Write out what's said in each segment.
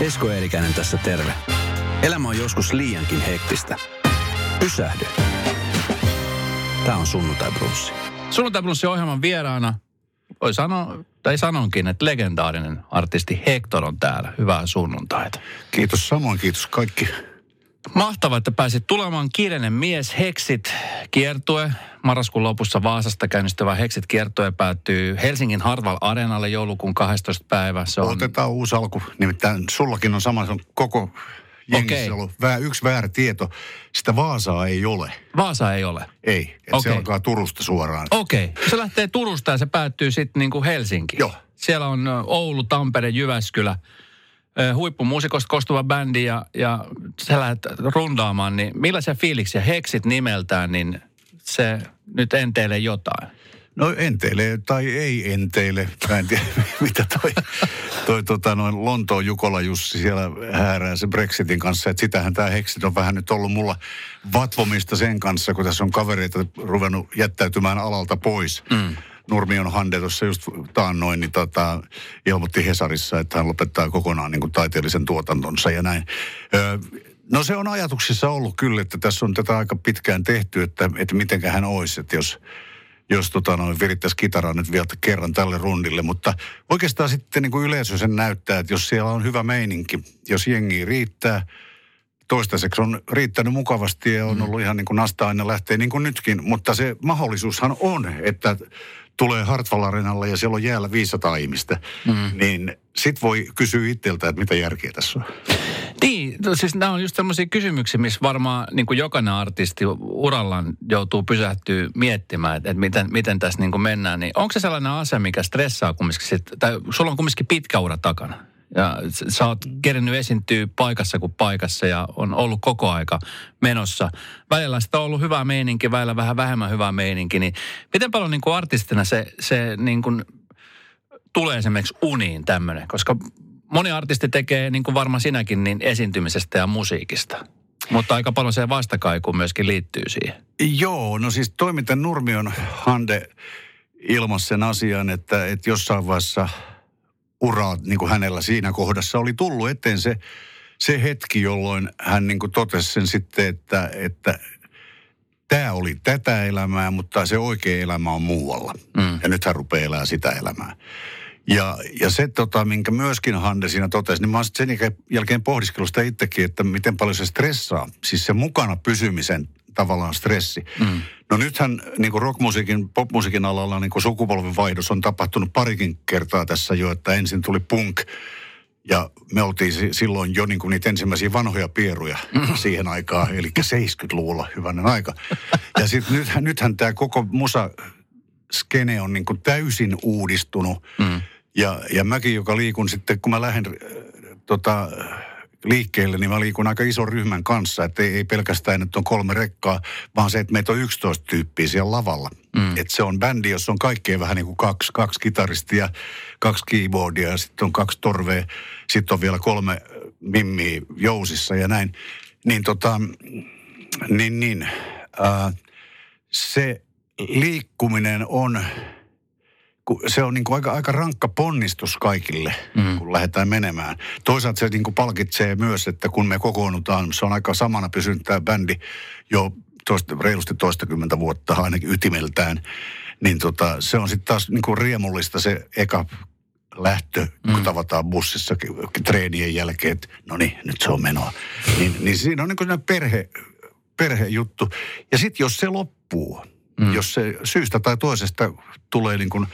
Esko Eerikäinen tässä terve. Elämä on joskus liiankin hektistä. Pysähdy. Tämä on Sunnuntai-Bruussi. Sunnuntai-Bruussin ohjelman vieraana voi sanoa, tai sanonkin, että legendaarinen artisti Hektor on täällä. Hyvää sunnuntaita. Kiitos samoin, kiitos kaikki. Mahtavaa, että pääsit tulemaan. Kiireinen mies Hexit kiertue. Marraskuun lopussa Vaasasta käynnistyvä Hexit kiertue päättyy Helsingin Hartwall-Areenalle joulukuun 12. päivä. Se on... Otetaan uusi alku. Nimittäin sullakin on sama, se on koko jengissä ollut yksi väärä tieto. Sitä Vaasaa ei ole. Vaasa ei ole? Ei. Se alkaa Turusta suoraan. Okei. Se lähtee Turusta ja se päättyy sitten niin kuin Helsinkiin. Joo. Siellä on Oulu, Tampere, Jyväskylä. Huippumuusikosta koostuva bändi ja sä lähdet rundaamaan, niin millaisia fiiliksiä Hexit nimeltään, niin se nyt enteilee jotain? No enteilee tai ei enteilee. Mä en tiedä, mitä toi Lontoon Jukola Jussi siellä häärää se Brexitin kanssa. Että sitähän tämä Hexit on vähän nyt ollut mulla vatvomista sen kanssa, kun tässä on kavereita ruvennut jättäytymään alalta pois. Mm. Nurmion Hande tuossa just taannoin, niin ilmoitti Hesarissa, että hän lopettaa kokonaan niin kuin taiteellisen tuotantonsa ja näin. No se on ajatuksissa ollut kyllä, että tässä on tätä aika pitkään tehty, että mitenkä hän olisi, että jos virittäisi kitaraa nyt vielä kerran tälle rundille. Mutta oikeastaan sitten niin kuin yleisö sen näyttää, että jos siellä on hyvä meininki, jos jengi riittää, toistaiseksi on riittänyt mukavasti ja on ollut ihan niin kuin nasta aina lähtee niin kuin nytkin. Mutta se mahdollisuushan on, että tulee Hartwall-areenalle ja siellä on jäällä 500 ihmistä. Mm. Niin sit voi kysyä itseltä, että mitä järkeä tässä on. Niin, siis nämä on just sellaisia kysymyksiä, missä varmaan niin kuin jokainen artisti urallaan joutuu pysähtyä miettimään, että miten tässä niin kuin mennään. Niin onko se sellainen asia, mikä stressaa kumminkin sitten, tai sulla on kumminkin pitkä ura takana? Ja sä oot kerennyt esiintyä paikassa kuin paikassa ja on ollut koko aika menossa. Välillä sitä on ollut hyvä meininki, välillä vähän vähemmän hyvä meininki. Niin miten paljon niin kuin artistina se niin kuin tulee esimerkiksi uniin tämmöinen? Koska moni artisti tekee, niin kuin varmaan sinäkin, niin esiintymisestä ja musiikista. Mutta aika paljon se vastakaiku myöskin liittyy siihen. Joo, no siis toiminta Nurmion Hande ilmaisi sen asian, että jossain vaiheessa... Uraa niin kuin hänellä siinä kohdassa oli tullut eteen se hetki, jolloin hän niin kuin totesi sen sitten, että tämä oli tätä elämää, mutta se oikea elämä on muualla. Mm. Ja nyt hän rupeaa elämään sitä elämää. Ja se, minkä myöskin Hande siinä totesi, niin mä oon sen jälkeen pohdiskellut sitä itsekin, että miten paljon se stressaa. Siis se mukana pysymisen tavallaan stressi. Mm. No nythän niin kuin rockmusiikin, popmusiikin alalla niin kuin sukupolvenvaihdos on tapahtunut parikin kertaa tässä jo, että ensin tuli punk ja me oltiin silloin jo niin kuin niitä ensimmäisiä vanhoja pieruja siihen aikaan, eli 70-luvulla hyvänen aika. Ja sitten nythän tämä koko musaskene on niin kuin täysin uudistunut ja mäkin, joka liikun sitten, kun mä lähden liikkeelle, niin mä liikun aika ison ryhmän kanssa, että ei pelkästään, että on 3 rekkaa, vaan se, että meitä on 11 tyyppiä siellä lavalla. Mm. Että se on bändi, jossa on kaikkea vähän niin kuin kaksi kitaristia, 2 keyboardia, sitten on 2 torvea, sitten on vielä 3 mimmiä jousissa ja näin. Se liikkuminen on... Se on niin kuin aika rankka ponnistus kaikille, kun lähdetään menemään. Toisaalta se niin kuin palkitsee myös, että kun me kokoonnutaan, se on aika samana pysynyt tämä bändi jo reilusti toistakymmentä vuotta ainakin ytimeltään. Niin se on sitten taas niin kuin riemullista se eka lähtö, kun tavataan bussissa treenien jälkeen, että no niin, nyt se on menoa. Niin siinä on niin kuin perhejuttu. Ja sitten jos se loppuu... Jos se syystä tai toisesta tulee niin kuin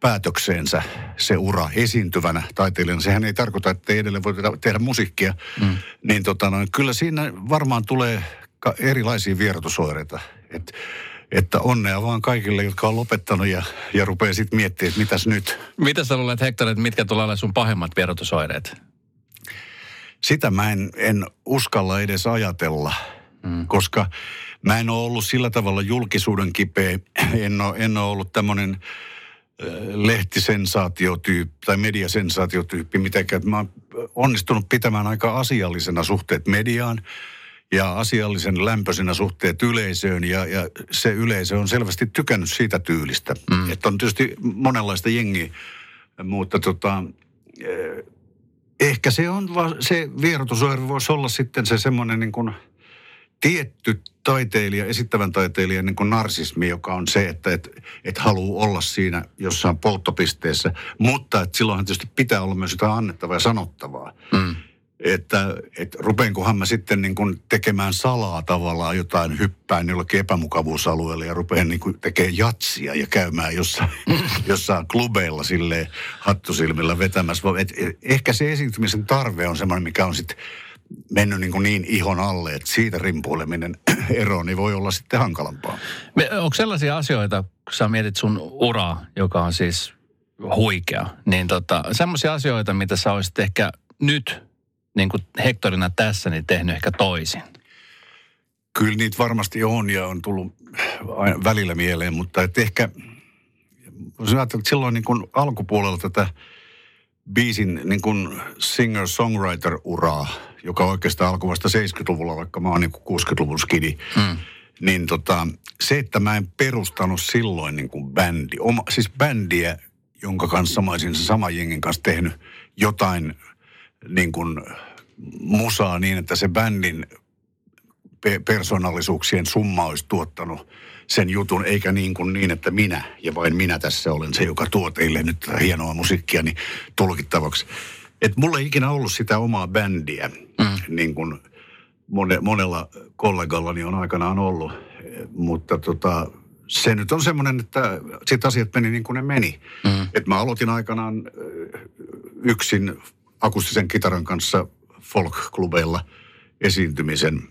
päätökseensä se ura esiintyvänä taiteilijana, sehän ei tarkoita, että ei edelleen voi tehdä musiikkia, niin kyllä siinä varmaan tulee erilaisia vierotusoireita. Että onnea vaan kaikille, jotka on lopettanut ja rupeaa sitten miettimään, että mitäs nyt. Mitä sä luulet, Hektor, että mitkä tulee olla sun pahimmat vierotusoireet? Sitä mä en uskalla edes ajatella. Koska mä en ole ollut sillä tavalla julkisuuden kipeä, en ole ollut tämmöinen lehtisensaatiotyyppi tai mediasensaatiotyyppi mitenkään. Mä oon onnistunut pitämään aika asiallisena suhteet mediaan ja asiallisen lämpöisenä suhteet yleisöön ja se yleisö on selvästi tykännyt siitä tyylistä. Että on tietysti monenlaista jengiä, mutta Ehkä se on se vierotusohjelma voisi olla sitten se semmoinen niin kuin tietty taiteilija, esittävän taiteilijan niin kuin narsismi, joka on se, että et haluaa olla siinä jossain polttopisteessä, mutta että silloinhan tietysti pitää olla myös jotain annettavaa ja sanottavaa. Mm. Että rupeenkohan mä sitten niin kuin tekemään salaa tavallaan jotain, hyppään jollakin epämukavuusalueella ja rupean niin kuin tekemään jatsia ja käymään jossain klubeilla silleen hattusilmillä vetämässä. Ehkä se esiintymisen tarve on semmoinen, mikä on sitten mennyt niin ihon alle, että siitä rimpuileminen eroon niin voi olla sitten hankalampaa. Onko sellaisia asioita, kun sä mietit sun uraa, joka on siis huikea, niin semmoisia asioita, mitä sä olisit ehkä nyt niin kuin Hektorina tässä, niin tehnyt ehkä toisin? Kyllä niitä varmasti on ja on tullut aina välillä mieleen, mutta ehkä voisin ajatella, että silloin niin kuin alkupuolella tätä biisin niin kuin singer-songwriter-uraa, joka oikeastaan alkoi vasta 70-luvulla, vaikka mä oon niin kuin 60-luvun skidi, niin se, että mä en perustanut silloin niin kuin bändiä, jonka kanssa mä olisin sen saman jengin kanssa tehnyt jotain niin kuin musaa niin, että se bändin persoonallisuuksien summa olisi tuottanut sen jutun, eikä niin, että minä ja vain minä tässä olen se, joka tuo teille nyt hienoa musiikkia niin tulkittavaksi. Että mulla ei ikinä ollut sitä omaa bändiä, niin kuin monella kollegallani on aikanaan ollut, mutta se nyt on semmoinen, että sit asiat meni niin kuin ne meni. Että mä aloitin aikanaan yksin akustisen kitaran kanssa folk-klubeilla esiintymisen.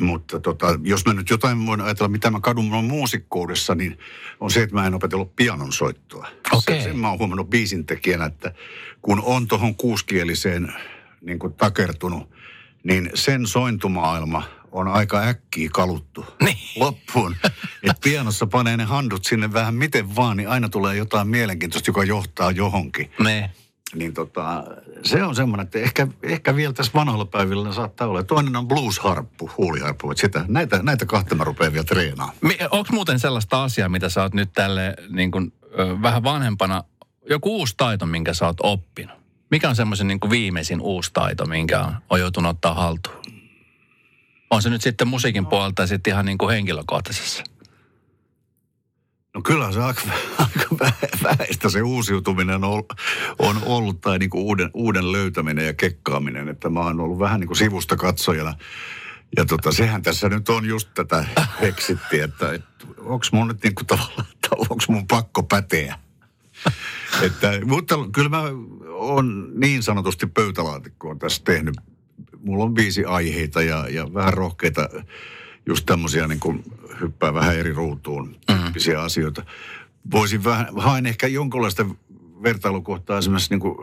Mutta jos mä nyt jotain voin ajatella, mitä mä kadun mun muusikkoudessa, niin on se, että mä en opetellut pianonsoittoa. Okay. Sen mä oon huomannut biisintekijänä, että kun on tohon kuuskieliseen niin kuin takertunut, niin sen sointumaailma on aika äkkiä kaluttu loppuun. Että pianossa panee ne handut sinne vähän miten vaan, niin aina tulee jotain mielenkiintoista, joka johtaa johonkin. Niin se on semmoinen, että ehkä vielä tässä vanhalla päivillä saattaa olla. Toinen on blues-harppu, huuliharppu, että näitä kahta mä rupean vielä treenaamaan. Onko muuten sellaista asiaa, mitä sä oot nyt tälle niin kuin, vähän vanhempana, joku uusi taito, minkä sä oot oppinut? Mikä on semmoisen niin kuin viimeisin uusi taito, minkä on joutunut ottaa haltuun? On se nyt sitten musiikin puolelta ja sitten ihan niin kuin henkilökohtaisessa? No kyllä se aika vähäistä se uusiutuminen on ollut, tai niin kuin uuden löytäminen ja kekkaaminen, että mä oon ollut vähän niin kuin sivusta katsojana. Ja sehän tässä nyt on just tätä Hexittiä, että onks mun nyt niin kuin tavallaan, onks mun pakko päteä. Mutta kyllä mä oon niin sanotusti pöytälaatikkoon tässä tehnyt. Mulla on 5 aiheita ja vähän rohkeita just tämmöisiä niin kuin hyppää vähän eri ruutuun tyyppisiä asioita. Haen ehkä jonkinlaista vertailukohtaa esimerkiksi niin kuin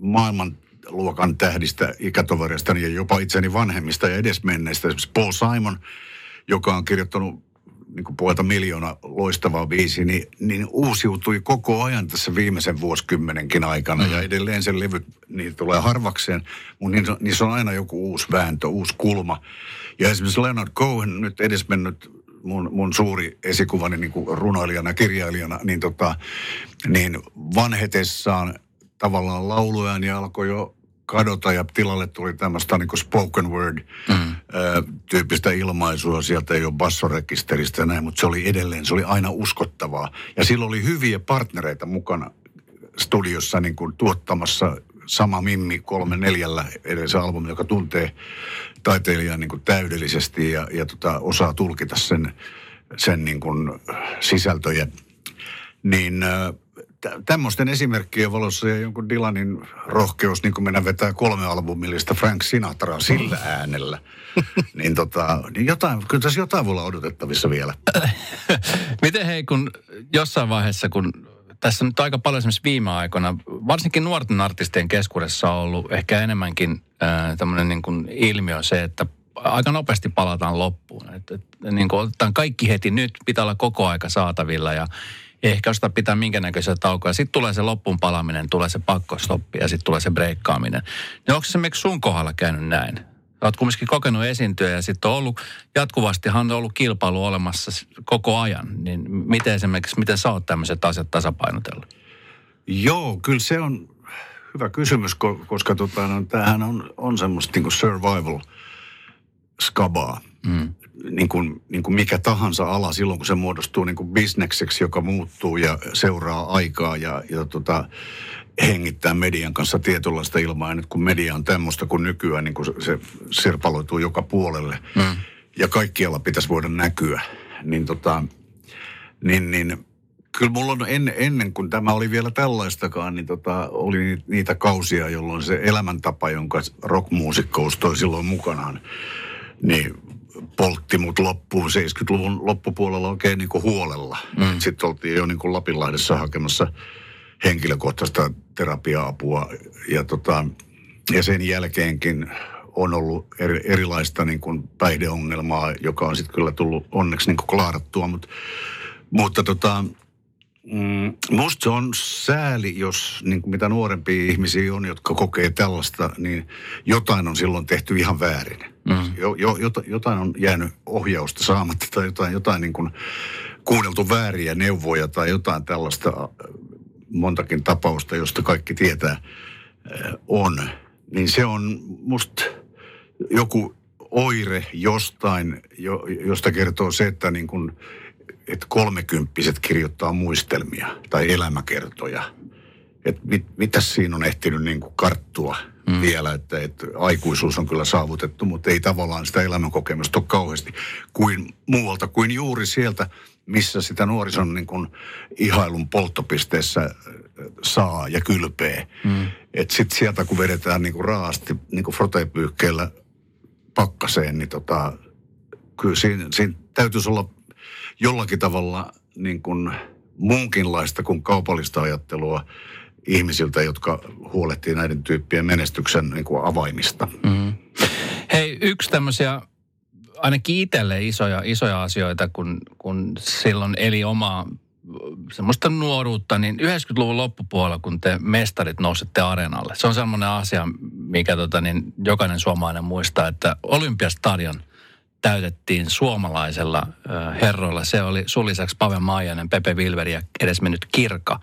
maailmanluokan tähdistä, ikätovereistani ja jopa itseäni vanhemmista ja edesmenneistä. Esimerkiksi Paul Simon, joka on kirjoittanut niin kuin puolta miljoona loistavaa biisiä, niin uusiutui koko ajan tässä viimeisen vuosikymmenenkin aikana. Ja edelleen sen levyt niin tulee harvakseen, mutta niissä on aina joku uusi vääntö, uusi kulma. Ja esimerkiksi Leonard Cohen, nyt edesmennyt mun suuri esikuvani niin kuin runoilijana, kirjailijana, niin vanhetessaan tavallaan lauluja, niin alkoi jo kadota ja tilalle tuli tämmöistä niin kuin spoken word-tyyppistä ilmaisua. Sieltä ei ole bassorekisteristä ja näin, mutta se oli edelleen, se oli aina uskottavaa. Ja sillä oli hyviä partnereita mukana studiossa niin kuin tuottamassa sama mimmi 3-4 edellisen albumin, joka tuntee taiteilijaa niin kuin täydellisesti ja osaa tulkita sen niin kuin sisältöjä. Niin tämmöisten esimerkkien valossa ja jonkun Dylanin rohkeus, niin kuin mennä vetää 3 albumillista Frank Sinatraa sillä äänellä. Niin kyllä tässä jotain voi olla odotettavissa vielä. Miten hei, kun jossain vaiheessa, kun tässä nyt aika paljon esimerkiksi viime aikoina, varsinkin nuorten artistien keskuudessa on ollut ehkä enemmänkin tämmöinen niin kuin ilmiö se, että aika nopeasti palataan loppuun. Niin kuin otetaan kaikki heti nyt, pitää olla koko aika saatavilla ja ehkä ostaa pitää minkäännäköisiä taukoja. Sitten tulee se loppuun palaaminen, tulee se pakkostoppi ja sitten tulee se breikkaaminen. Niin onko se esimerkiksi sun kohdalla käynyt näin? Olet kumminkin kokenut esiintyä ja sitten on ollut, jatkuvastihan on ollut kilpailu olemassa koko ajan. Niin miten esimerkiksi, miten sä oot tämmöiset asiat tasapainotellut? Joo, kyllä se on hyvä kysymys, koska tämähän on semmoista niin kuin survival-skabaa. Mm. Niin kuin mikä tahansa ala silloin, kun se muodostuu niin kuin bisnekseksi, joka muuttuu ja seuraa aikaa ja hengittää median kanssa tietynlaista ilmaa. Ja nyt kun media on tämmöistä kuin nykyään, niin kuin se sirpaloituu joka puolelle ja kaikkialla pitäisi voida näkyä, niin kyllä mulla on ennen kuin tämä oli vielä tällaistakaan, niin oli niitä kausia, jolloin se elämäntapa, jonka rockmuusikkous toi silloin mukanaan, niin poltti mut loppuun 70-luvun loppupuolella oikein niin kuin huolella. Mm. Sitten oltiin jo niin kuin Lapinlahdessa hakemassa henkilökohtaista terapia-apua. Ja sen jälkeenkin on ollut erilaista niin kuin päihdeongelmaa, joka on sitten kyllä tullut onneksi niin kuin klaarattua. Mutta musta se on sääli, jos niin kuin mitä nuorempia ihmisiä on, jotka kokee tällaista, niin jotain on silloin tehty ihan väärin. Mm. Jotain on jäänyt ohjausta saamatta tai jotain niin kuin kuunneltu vääriä neuvoja tai jotain tällaista montakin tapausta, josta kaikki tietää on. Niin se on musta joku oire jostain, josta kertoo se, että niin kuin että 30-vuotiaat kirjoittaa muistelmia tai elämäkertoja. Että mitäs siinä on ehtinyt niin kuin karttua vielä, että aikuisuus on kyllä saavutettu, mutta ei tavallaan sitä elämänkokemusta ole kauheasti kuin muualta, kuin juuri sieltä, missä sitä nuorison niin kuin ihailun polttopisteessä saa ja kylpee. Että sitten sieltä, kun vedetään niin kuin raaasti niin kuin frotepyyhkeellä pakkaseen, niin kyllä siinä täytyisi olla jollakin tavalla niin kuin muunkinlaista kuin kaupallista ajattelua ihmisiltä, jotka huolehtii näiden tyyppien menestyksen niin kuin avaimista. Mm-hmm. Hei, yksi tämmöisiä ainakin itselle isoja asioita, kun silloin eli omaa semmoista nuoruutta, niin 90-luvun loppupuolella, kun te mestarit nousitte areenalle. Se on semmoinen asia, mikä jokainen suomalainen muistaa, että Olympiastadion täytettiin suomalaisella herroilla. Se oli sun lisäksi Pave Maijainen, Pepe Vilveri ja edesmennyt Kirka.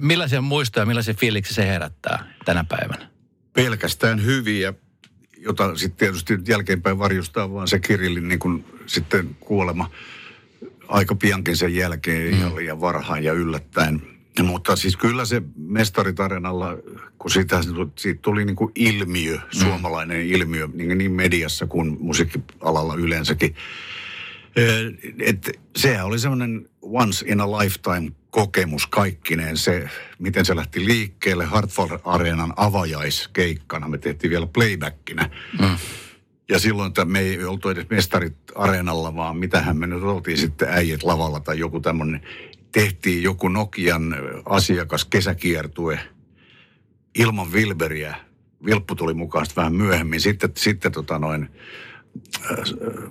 Millaisia muistoja, millaisia fiiliksi se herättää tänä päivänä? Pelkästään hyviä, jota sitten tietysti jälkeenpäin varjostaa vaan se Kirillin niin kun sitten kuolema aika piankin sen jälkeen ihan liian varhain ja yllättäen. Mutta siis kyllä se mestaritarinalla, kun siitä tuli niin kuin ilmiö, suomalainen ilmiö, niin mediassa kuin musiikkialalla yleensäkin. Että sehän oli semmoinen once in a lifetime kokemus kaikkineen. Se, miten se lähti liikkeelle Hartwall-areenan avajaiskeikkana. Me tehtiin vielä playbackinä. Ja silloin me ei oltu edes mestarit areenalla, vaan mitähän me nyt oltiin sitten äijät lavalla tai joku tämmöinen. Tehtiin joku Nokian asiakas kesäkiertue ilman Vilberiä. Vilppu tuli mukaan vähän myöhemmin. Sitten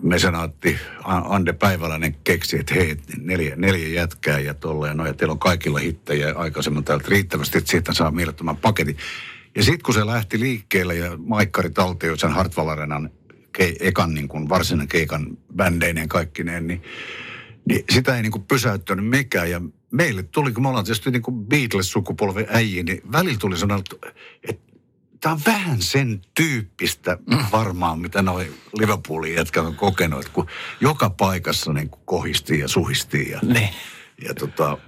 mesenaatti Ande Päiväläinen keksi, että hei, neljä jätkää ja tolleen. No ja teillä on kaikilla hittejä aikaisemmin täältä riittävästi, että siitä saa mielettömän paketin. Ja sitten kun se lähti liikkeelle ja Maikkari Taltio sen Hartwall-areenan ekan niin kuin varsinainen keikan bändeineen kaikkineen, niin sitä ei niinku pysäyttänyt mikään. Ja meille tuli, kun me ollaan tietysti niinku Beatles-sukupolven äijä, niin välillä tuli sanoa, että tämä on vähän sen tyyppistä varmaan, mitä noi Liverpoolin jätkät on kokenut. Että kun joka paikassa niinku kohistiin ja suhistiin ja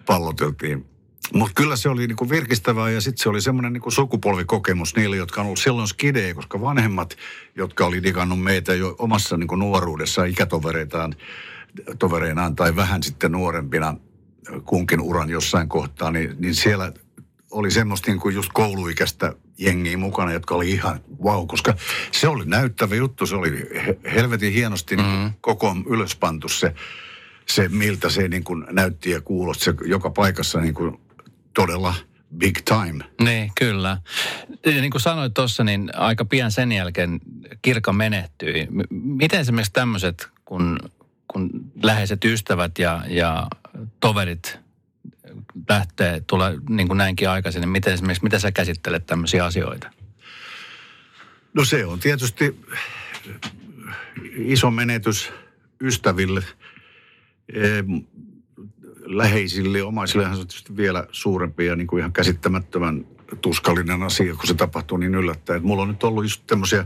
palloteltiin. Mutta kyllä se oli niinku virkistävää ja sitten se oli semmoinen niinku sukupolvikokemus niille, jotka on ollut silloin skidejä, koska vanhemmat, jotka oli digannut meitä jo omassa niinku nuoruudessaan ikätovereinaan tai vähän sitten nuorempina kunkin uran jossain kohtaa, niin siellä oli semmoista niin kuin just kouluikäistä jengiä mukana, jotka oli ihan vau, koska se oli näyttävä juttu, se oli helvetin hienosti koko ylöspantu se miltä se niin kuin näytti ja kuulosti, se joka paikassa niin kuin todella big time. Niin, kyllä. Ja niin kuin sanoit tuossa, niin aika pian sen jälkeen Kirka menehtyi. Miten esimerkiksi tämmöiset, kun läheiset ystävät ja toverit lähtee, tulee niin kuin näinkin aikaisin, niin miten esimerkiksi, mitä sä käsittelet tämmöisiä asioita? No se on tietysti iso menetys ystäville, läheisille, omaisillehan se on tietysti vielä suurempi ja niin kuin ihan käsittämättömän tuskallinen asia, kun se tapahtuu niin yllättäen. Mulla on nyt ollut just tämmöisiä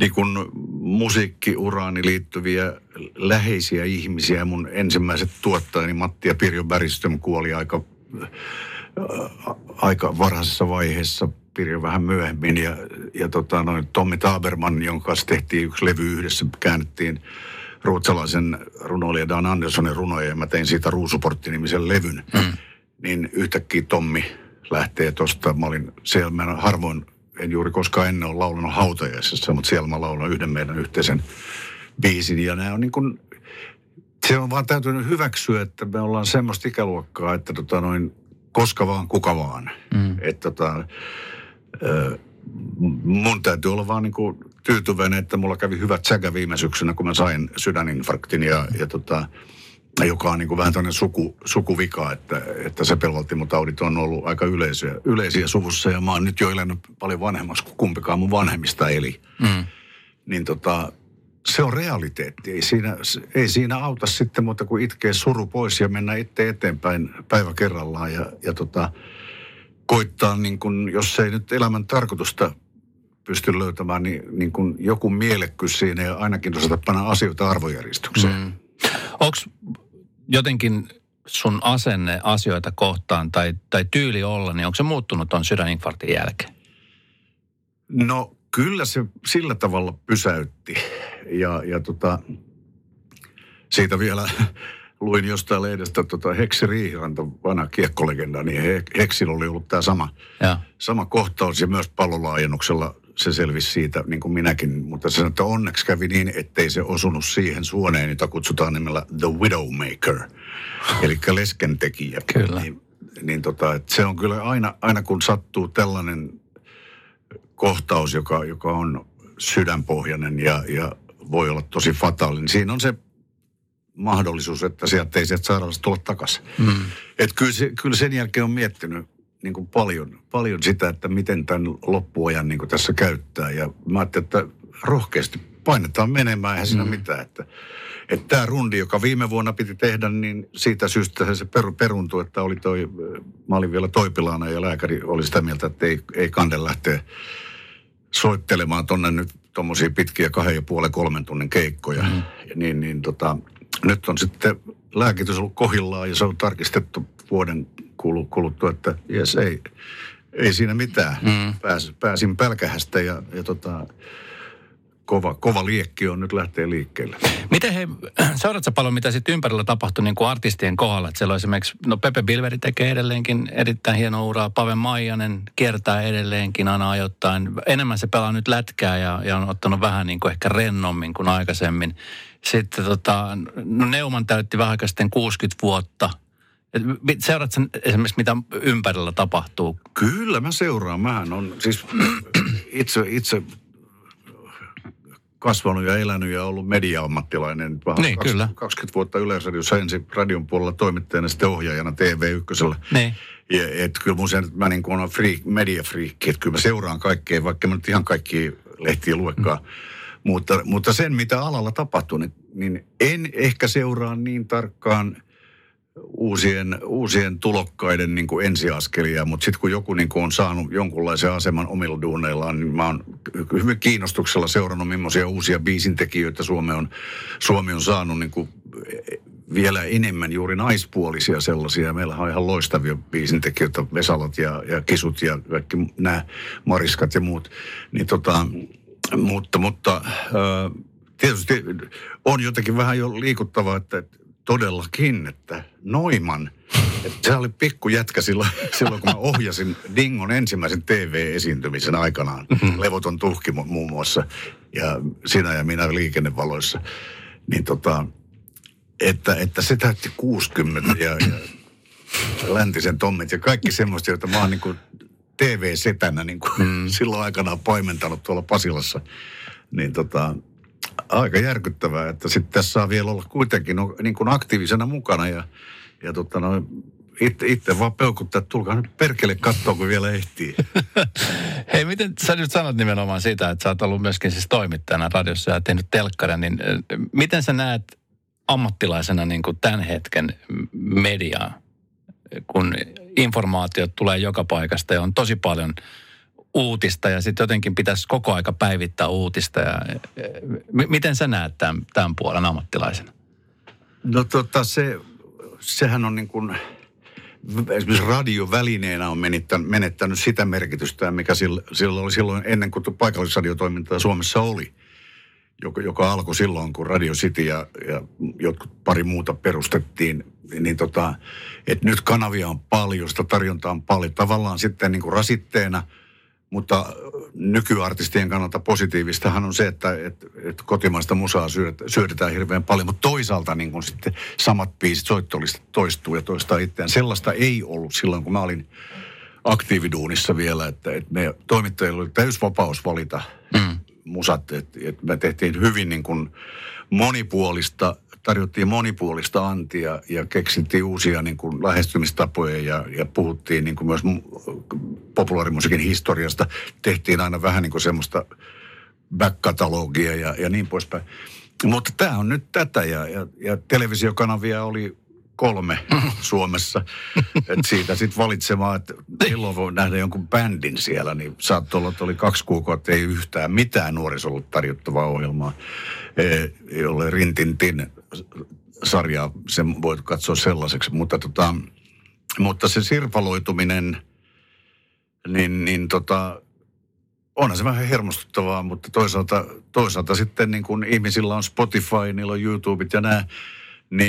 niin kun musiikkiuraani liittyviä läheisiä ihmisiä. Mun ensimmäiset tuottajani Mattia Pirjo Bergström kuoli aika varhaisessa vaiheessa, Pirjo vähän myöhemmin. Ja Tommi Taberman, jonka kanssa tehtiin yksi levy yhdessä, käännettiin ruotsalaisen runoilija Dan Anderssonin runoja, ja mä tein siitä Ruusuportti-nimisen levyn. Mm. Niin yhtäkkiä Tommi lähtee tuosta. Mä olin siellä, mä harvoin, en juuri koskaan ennen ole laulanut hautajaisessa, mutta siellä mä laulan yhden meidän yhteisen biisin. Ja nämä on niin kuin, se on vaan täytynyt hyväksyä, että me ollaan semmoista ikäluokkaa, että koska vaan, kuka vaan. Mm. Että mun täytyy olla vaan niin kuin tyytyväinen, että mulla kävi hyvä tsäkä viime syksynä, kun mä sain sydäninfarktin joka on niin kuin vähän tämmöinen sukuvika, että sepelvaltimotaudit on ollut aika yleisiä suvussa, ja mä oon nyt jo elänyt paljon vanhemmaksi kuin kumpikaan mun vanhemmista eli. Mm. Niin se on realiteetti. Ei siinä auta sitten muuta kuin itkee suru pois ja mennä itse eteenpäin päivä kerrallaan ja koittaa, niin kun, jos ei nyt elämän tarkoitusta pysty löytämään, niin kun joku mielekkyys siinä ja ainakin osata panna asioita arvojärjestykseen. Mm. Onko jotenkin sun asenne asioita kohtaan tai tyyli olla, niin onko se muuttunut ton sydäninfarktin jälkeen? No kyllä se sillä tavalla pysäytti. Ja siitä vielä luin jostain lehdestä Heksi Riihiranto, vanha kiekkolegenda, niin Heksillä oli ollut tämä sama kohtaus, ja myös pallolaajennuksella se selvisi siitä, niin kuin minäkin. Mutta se sanoi, että onneksi kävi niin, ettei se osunut siihen suoneen, jota kutsutaan nimellä The Widowmaker, eli leskentekijä. Kyllä. Että se on kyllä aina kun sattuu tällainen kohtaus, joka on sydänpohjainen ja voi olla tosi fataalinen. Siinä on se mahdollisuus, että sieltä sairaalasta tulla takaisin. Mm. Että kyllä sen jälkeen on miettinyt niin kuin paljon sitä, että miten tämän loppuajan niin kuin tässä käyttää. Ja mä ajattelin, että rohkeasti painetaan menemään, eihän siinä mitään. Että tämä rundi, joka viime vuonna piti tehdä, niin siitä syystä se peruntui, että mä olin vielä toipilaana ja lääkäri oli sitä mieltä, että ei kande lähteä soittelemaan tonne nyt tommosia pitkiä 2,5-3 tunnin keikkoja. Mm. Nyt on sitten lääkitys ollut kohillaan ja se on tarkistettu vuoden kuluttua, että jes, ei siinä mitään. Mm. Pääsin pälkähästä ja kova liekki on nyt lähtee liikkeelle. Miten seuratko paljon, mitä sitten ympärillä tapahtui niin kuin artistien kohdalla? Että siellä on esimerkiksi, Pepe Vilveri tekee edelleenkin erittäin hienoa uraa, Pave Maijainen kiertää edelleenkin aina ajoittain. Enemmän se pelaa nyt lätkää ja on ottanut vähän niin kuin ehkä rennommin kuin aikaisemmin. Sitten Neuman täytti vähän aikaa sitten 60 vuotta. Seuratko esimerkiksi, mitä ympärillä tapahtuu? Kyllä mä seuraan. Mähän on siis itse kasvanut ja elänyt ja ollut media-ammattilainen. Niin, 20 vuotta Yleisradiossa, ensin radion puolella toimittajana, sitten ohjaajana TV1. Niin. Että kyllä mun sen, että mä niin kuin olen mediafriikki, että kyllä mä seuraan kaikkea, vaikka mä nyt ihan kaikkia lehtiä luekaan. Mm. Mutta sen, mitä alalla tapahtuu, niin en ehkä seuraa niin tarkkaan uusien tulokkaiden niin kuin ensiaskelia, mutta sitten kun joku niin kuin on saanut jonkunlaisen aseman omilla duuneillaan, niin mä oon hyvin kiinnostuksella seurannut, millaisia uusia biisintekijöitä Suomi on saanut niin kuin vielä enemmän juuri naispuolisia sellaisia. Meillä on ihan loistavia biisintekijöitä, Vesalat ja Kisut ja kaikki nämä Mariskat ja muut. Mutta tietysti on jotenkin vähän jo liikuttavaa, että todellakin, että Noiman, että se oli pikkujätkä silloin, kun mä ohjasin Dingon ensimmäisen TV-esiintymisen aikanaan. Mm-hmm. Levoton tuhki muun muassa, ja sinä ja minä liikennevaloissa. Että se täytti 60 ja Läntisen Tommit ja kaikki semmoista, joita mä oon niin kuin TV-setänä niin kuin silloin aikanaan paimentanut tuolla Pasilassa. Aika järkyttävää, että sitten tässä saa vielä olla kuitenkin niin kuin aktiivisena mukana ja itse vaan peukuttaa, että tulkaa nyt perkele katsoa, kun vielä ehtii. Hei, miten sä nyt sanot nimenomaan sitä, että sä oot ollut myöskin siis toimittajana radiossa ja tehnyt telkkaria, niin miten sä näet ammattilaisena niin kuin tämän hetken mediaa, kun informaatiot tulee joka paikasta ja on tosi paljon uutista ja sitten jotenkin pitäisi koko aika päivittää uutista. Miten sä näet tämän puolen ammattilaisena? No sehän on niin kuin, esimerkiksi radiovälineenä on menettänyt sitä merkitystä, mikä sillä oli silloin ennen kuin paikallisradiotoimintaa Suomessa oli, joka alkoi silloin, kun Radio City ja jotkut pari muuta perustettiin. Niin että nyt kanavia on paljon, sitä tarjontaa on paljon. Tavallaan sitten niin kuin rasitteena, mutta nykyartistien kannalta positiivistahan on se, että kotimaista musaa syötetään hirveän paljon, mutta toisaalta niin kun sitten samat biisit soittolistat toistuu ja toistaa itseään. Sellaista ei ollut silloin, kun mä olin aktiividuunissa vielä, että me toimittajilla oli täysvapaus valita musat. Että me tehtiin hyvin niin kun monipuolista, tarjottiin monipuolista antia ja keksittiin uusia niin kuin lähestymistapoja ja puhuttiin niin kuin myös populaarimusiikin historiasta. Tehtiin aina vähän niin kuin semmoista back-katalogia ja niin poispäin. Mutta tämä on nyt tätä ja televisiokanavia oli 3 Suomessa. Et siitä sitten valitsemaan, että milloin voi nähdä jonkun bändin siellä, niin saattoi olla, että oli 2 kuukautta, ei yhtään mitään nuorisolle tarjottavaa ohjelmaa, jolle Rintintin sarjaa sen voit katsoa sellaiseksi. Mutta se sirpaloituminen, niin onhan se vähän hermostuttavaa, mutta toisaalta sitten niin kun ihmisillä on Spotify, niillä on YouTubet ja nämä,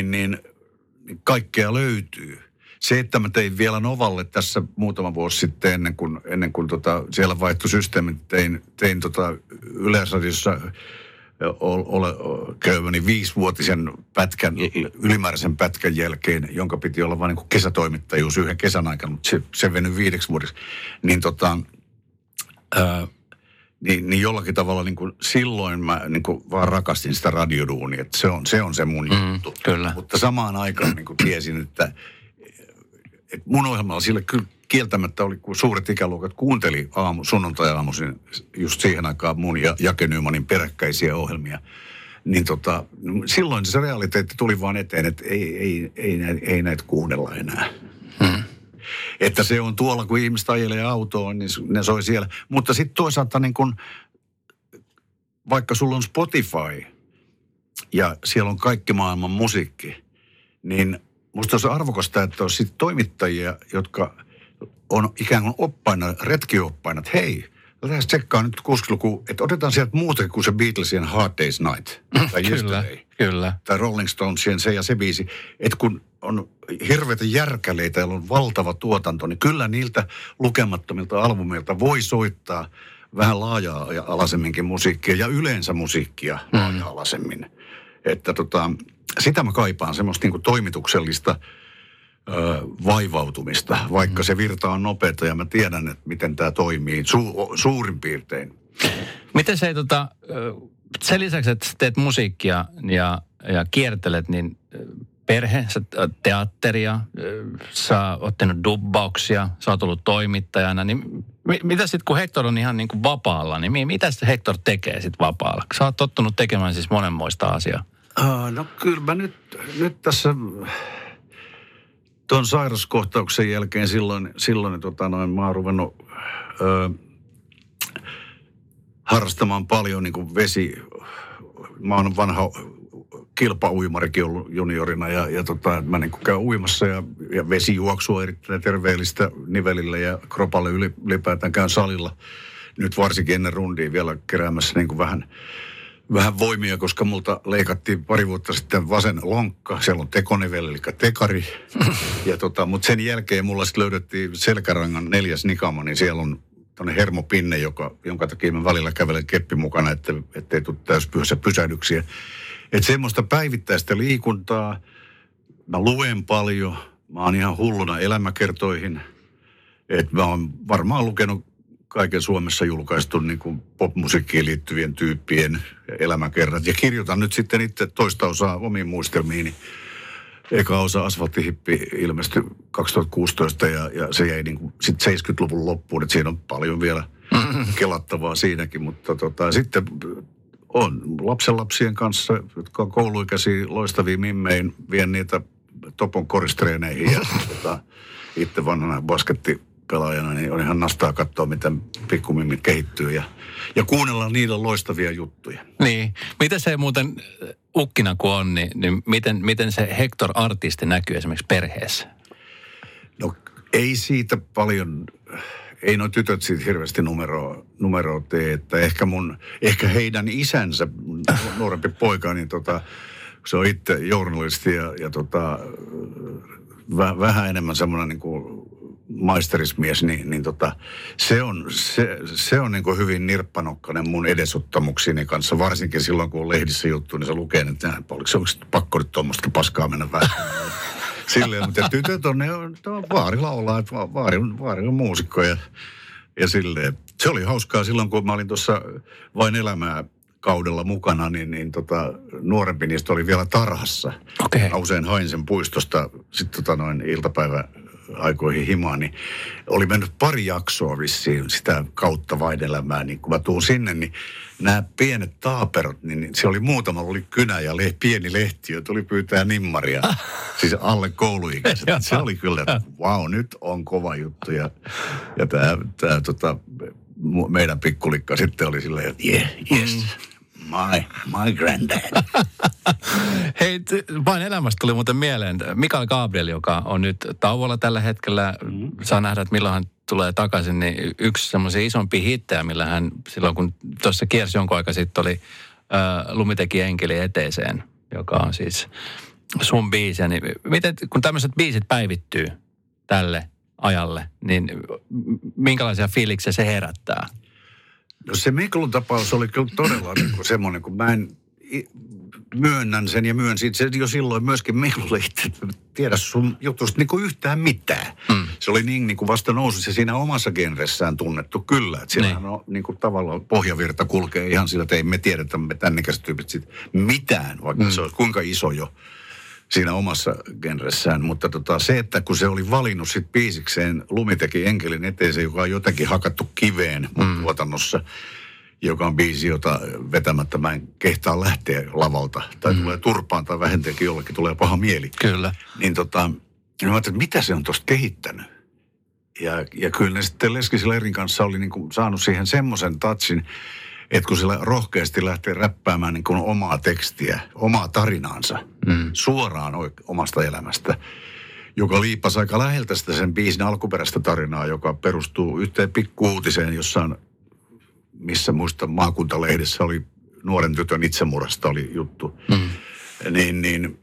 niin kaikkea löytyy. Se, että mä tein vielä Novalle tässä muutama vuosi sitten, ennen kuin siellä vaihtui systeemit, tein Yleisradiossa käymäni 5-vuotisen pätkän, ylimääräisen pätkän jälkeen, jonka piti olla vain niin kesätoimittajuus yhden kesän aikana, mutta se venyi 5 vuodeksi. Niin jollakin tavalla niin kuin silloin mä niin kuin vaan rakastin sitä radioduunia, että se on se mun juttu. Kyllä. Mutta samaan aikaan niin kuin tiesin, että mun ohjelmalla sillä kyllä kieltämättä oli, kun suuret ikäluokat kuunteli sunnuntai-aamuisin just siihen aikaan mun ja Jake Newmanin peräkkäisiä ohjelmia. Niin silloin se realiteetti tuli vaan eteen, että ei näitä kuunnella enää. Että se on tuolla, kun ihmiset ajelee autoon, niin ne soi siellä. Mutta sitten toisaalta niin kun, vaikka sulla on Spotify ja siellä on kaikki maailman musiikki, niin musta olisi arvokasta, että olisi sitten toimittajia, jotka on ikään kuin oppaina, retkioppaina, että hei, lähes tsekkaa nyt 60-luku, että otetaan sieltä muutakin kuin se Beatlesien Hard Day's Night. Tai Yesterday. Kyllä. Tai Rolling Stonesien se ja se biisi. Että kun on hirveitä järkäleitä, joilla on valtava tuotanto, niin kyllä niiltä lukemattomilta albumeilta voi soittaa vähän laaja-alaisemminkin musiikkia ja yleensä musiikkia laaja-alaisemmin. Että sitä mä kaipaan, semmoista niinku toimituksellista vaivautumista, vaikka se virta on nopeata ja mä tiedän, että miten tämä toimii suurin piirtein. Miten se sen lisäksi, että teet musiikkia ja kiertelet, niin perhe, sä teatteria, sä ottanut dubbauksia, sä oot ollut toimittajana, niin mitä sitten kun Hektor on ihan niin kuin vapaalla, niin mitä sitten Hektor tekee sitten vapaalla? Sä oot tottunut tekemään siis monenmoista asiaa. No kyllä mä nyt tässä tuon sairauskohtauksen jälkeen silloin mä oon ruvennut harrastamaan paljon niin kuin vesi. Mä oon vanha kilpauimarikin ollut juniorina ja mä niin kuin käyn uimassa ja vesijuoksua erittäin terveellistä nivelillä ja kropalle ylipäätään käyn salilla. Nyt varsinkin ennen rundia vielä keräämässä niin kuin vähän voimia, koska multa leikattiin pari vuotta sitten vasen lonkka. Siellä on tekonivel, eli tekari. Mutta sen jälkeen mulla sitten löydettiin selkärangan 4. nikama, niin siellä on tuonne hermopinne, jonka takia mä välillä kävelen keppi mukana, ettei tule täyspyhässä pysähdyksiä. Että semmoista päivittäistä liikuntaa. Mä luen paljon. Mä oon ihan hulluna elämäkertoihin. Että mä oon varmaan lukenut kaiken Suomessa julkaistun niin kuin popmusiikkiin liittyvien tyyppien elämäkerrat. Ja kirjoitan nyt sitten itse toista osaa omiin muistelmiini. Eka osa Asfalttihippi ilmestyi 2016 ja se jäi niin kuin sitten 70-luvun loppuun. Että siinä on paljon vielä kelattavaa siinäkin, mutta sitten on lapsenlapsien kanssa, jotka on kouluikäisiä, loistavia mimmein, vien niitä Topon koristreeneihin ja itse vanhana baskettipelaajana, niin on ihan nastaa katsoa, miten pikkumimmin kehittyy ja kuunnellaan niillä loistavia juttuja. Niin. Miten se muuten ukkina kun on, niin miten se Hektor-artisti näkyy esimerkiksi perheessä? No ei siitä paljon... Ei nuo tytöt siitä hirveästi numeroa tee, että ehkä heidän isänsä, nuorempi poika, niin se on itse journalisti ja vähän enemmän semmoinen niin kuin maisterismies, niin se on niin kuin hyvin nirppanokkainen mun edesottamuksini kanssa, varsinkin silloin kun on lehdissä juttu, niin se lukee, että onko se pakko nyt tuommoistakin paskaa mennä vähän. Silleen, mutta tytöt on, ne vaari laulaa, että vaari on muusikko ja silleen. Se oli hauskaa silloin, kun mä olin tuossa Vain elämää kaudella mukana, niin nuorempi niistä oli vielä tarhassa. Okay. Mä usein hain sen puistosta sitten iltapäiväaikoihin himaan, niin oli mennyt pari jaksoa vissiin sitä kautta Vain elämää, niin kun mä tuun sinne, niin nämä pienet taaperot, niin se oli muutamalla, oli kynä ja pieni lehtiö, tuli pyytää nimmaria, siis alle kouluikäiset. Se oli kyllä, että vau, nyt on kova juttu. Ja tämä meidän pikkulikka sitten oli silleen, että yes, my granddad. Hei, Vain elämästä tuli muuten mieleen Mikael Gabriel, joka on nyt tauolla tällä hetkellä. Saa nähdä, että milloin hän tulee takaisin, niin yksi semmoisia isompia hittejä, millä hän silloin, kun tuossa kiersi jonkun aika sitten, oli Lumiteki-enkeli eteiseen, joka on siis sun biisiä. Niin miten, kun tämmöiset biisit päivittyy tälle ajalle, niin minkälaisia fiiliksiä se herättää? No se Miklun tapaus oli kyllä todella semmoinen, kun mä en... Myönnän sen ja myönsin sen jo silloin myöskin Miklulle, että tiedä sun jutusta niin kuin yhtään mitään. Se oli niin kuin vasta nousussa siinä omassa genressään tunnettu kyllä. Että siellähän niin on niin kuin tavallaan pohjavirta kulkee ihan sillä, että ei me tiedetä me tämän ikäiset tyypit sit mitään, vaikka se olisi kuinka iso jo siinä omassa genressään. Mutta se, että kun se oli valinnut sit biisikseen Lumiteki-enkelin eteeseen, joka on jotenkin hakattu kiveen tuotannossa, joka on biisi, jota vetämättä mä en kehtaa lähteä lavalta. Tai tulee turpaan tai vähintäänkin jollekin tulee paha mieli. Kyllä. Niin mä ajattelin, mitä se on tuosta kehittänyt. Ja kyllä ne sitten Leskisellä Erin kanssa oli niin kuin saanut siihen semmoisen tatsin, että kun sillä rohkeasti lähtee räppäämään niin kuin omaa tekstiä, omaa tarinaansa, suoraan omasta elämästä, joka liippasi aika läheltä sitä sen biisin alkuperäistä tarinaa, joka perustuu yhteen pikkuuutiseen, jossa on missä muista maakuntalehdessä oli nuoren tytön itsemurhasta oli juttu, niin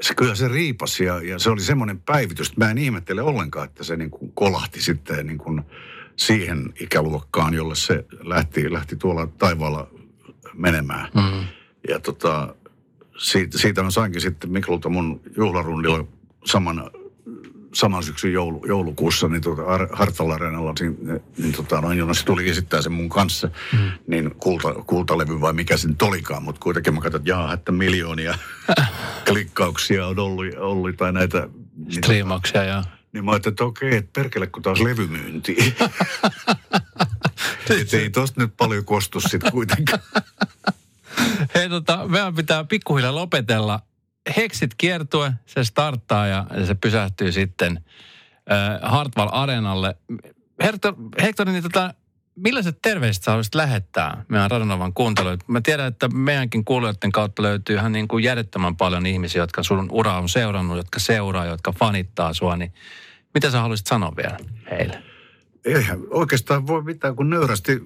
se kyllä se riipasi ja se oli semmoinen päivitys. Mä en ihmettele ollenkaan, että se niin kuin kolahti sitten niin kuin siihen ikäluokkaan, jolle se lähti tuolla taivaalla menemään. Ja siitä mä sainkin sitten Miklulta mun juhlarundilla saman syksyn joulukuussa, niin Hartwall-Arenalla, jonne se tuli esittää sen mun kanssa, niin kultalevy vai mikä se nyt olikaan, mutta kuitenkin mä katsoin, että että miljoonia klikkauksia on ollut tai näitä... Striimauksia, niin, niin mä ajattelin, että okei, että perkele, kun taas levymyyntiin. Että ei tosta nyt paljon kostu sitten kuitenkaan. Hei, meidän pitää pikkuhiljaa lopetella. Hexit-kiertue, se starttaa ja se pysähtyy sitten Hartwall-areenalle. Hektor, niin millaiset terveiset sä haluaisit lähettää meidän Radionovan kuunteluun? Mä tiedän, että meidänkin kuulijoiden kautta löytyy ihan niin kuin järjettömän paljon ihmisiä, jotka sun uraa on seurannut, jotka seuraa, jotka fanittaa sua. Niin mitä sä haluaisit sanoa vielä heille? Ei oikeastaan voi mitään, kun nöyrästi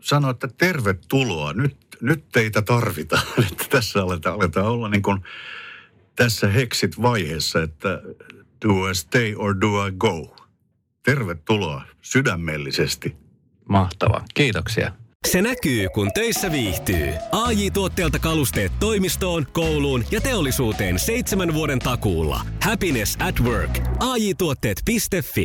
sanoa, että tervetuloa. Nyt teitä tarvitaan, että tässä aletaan olla niin kuin... Tässä Hexit-vaiheessa, että do I stay or do I go? Tervetuloa sydämellisesti. Mahtavaa. Kiitoksia. Se näkyy, kun töissä viihtyy. AJ-tuotteelta kalusteet toimistoon, kouluun ja teollisuuteen 7 vuoden takuulla. Happiness at work. AJ-tuotteet.fi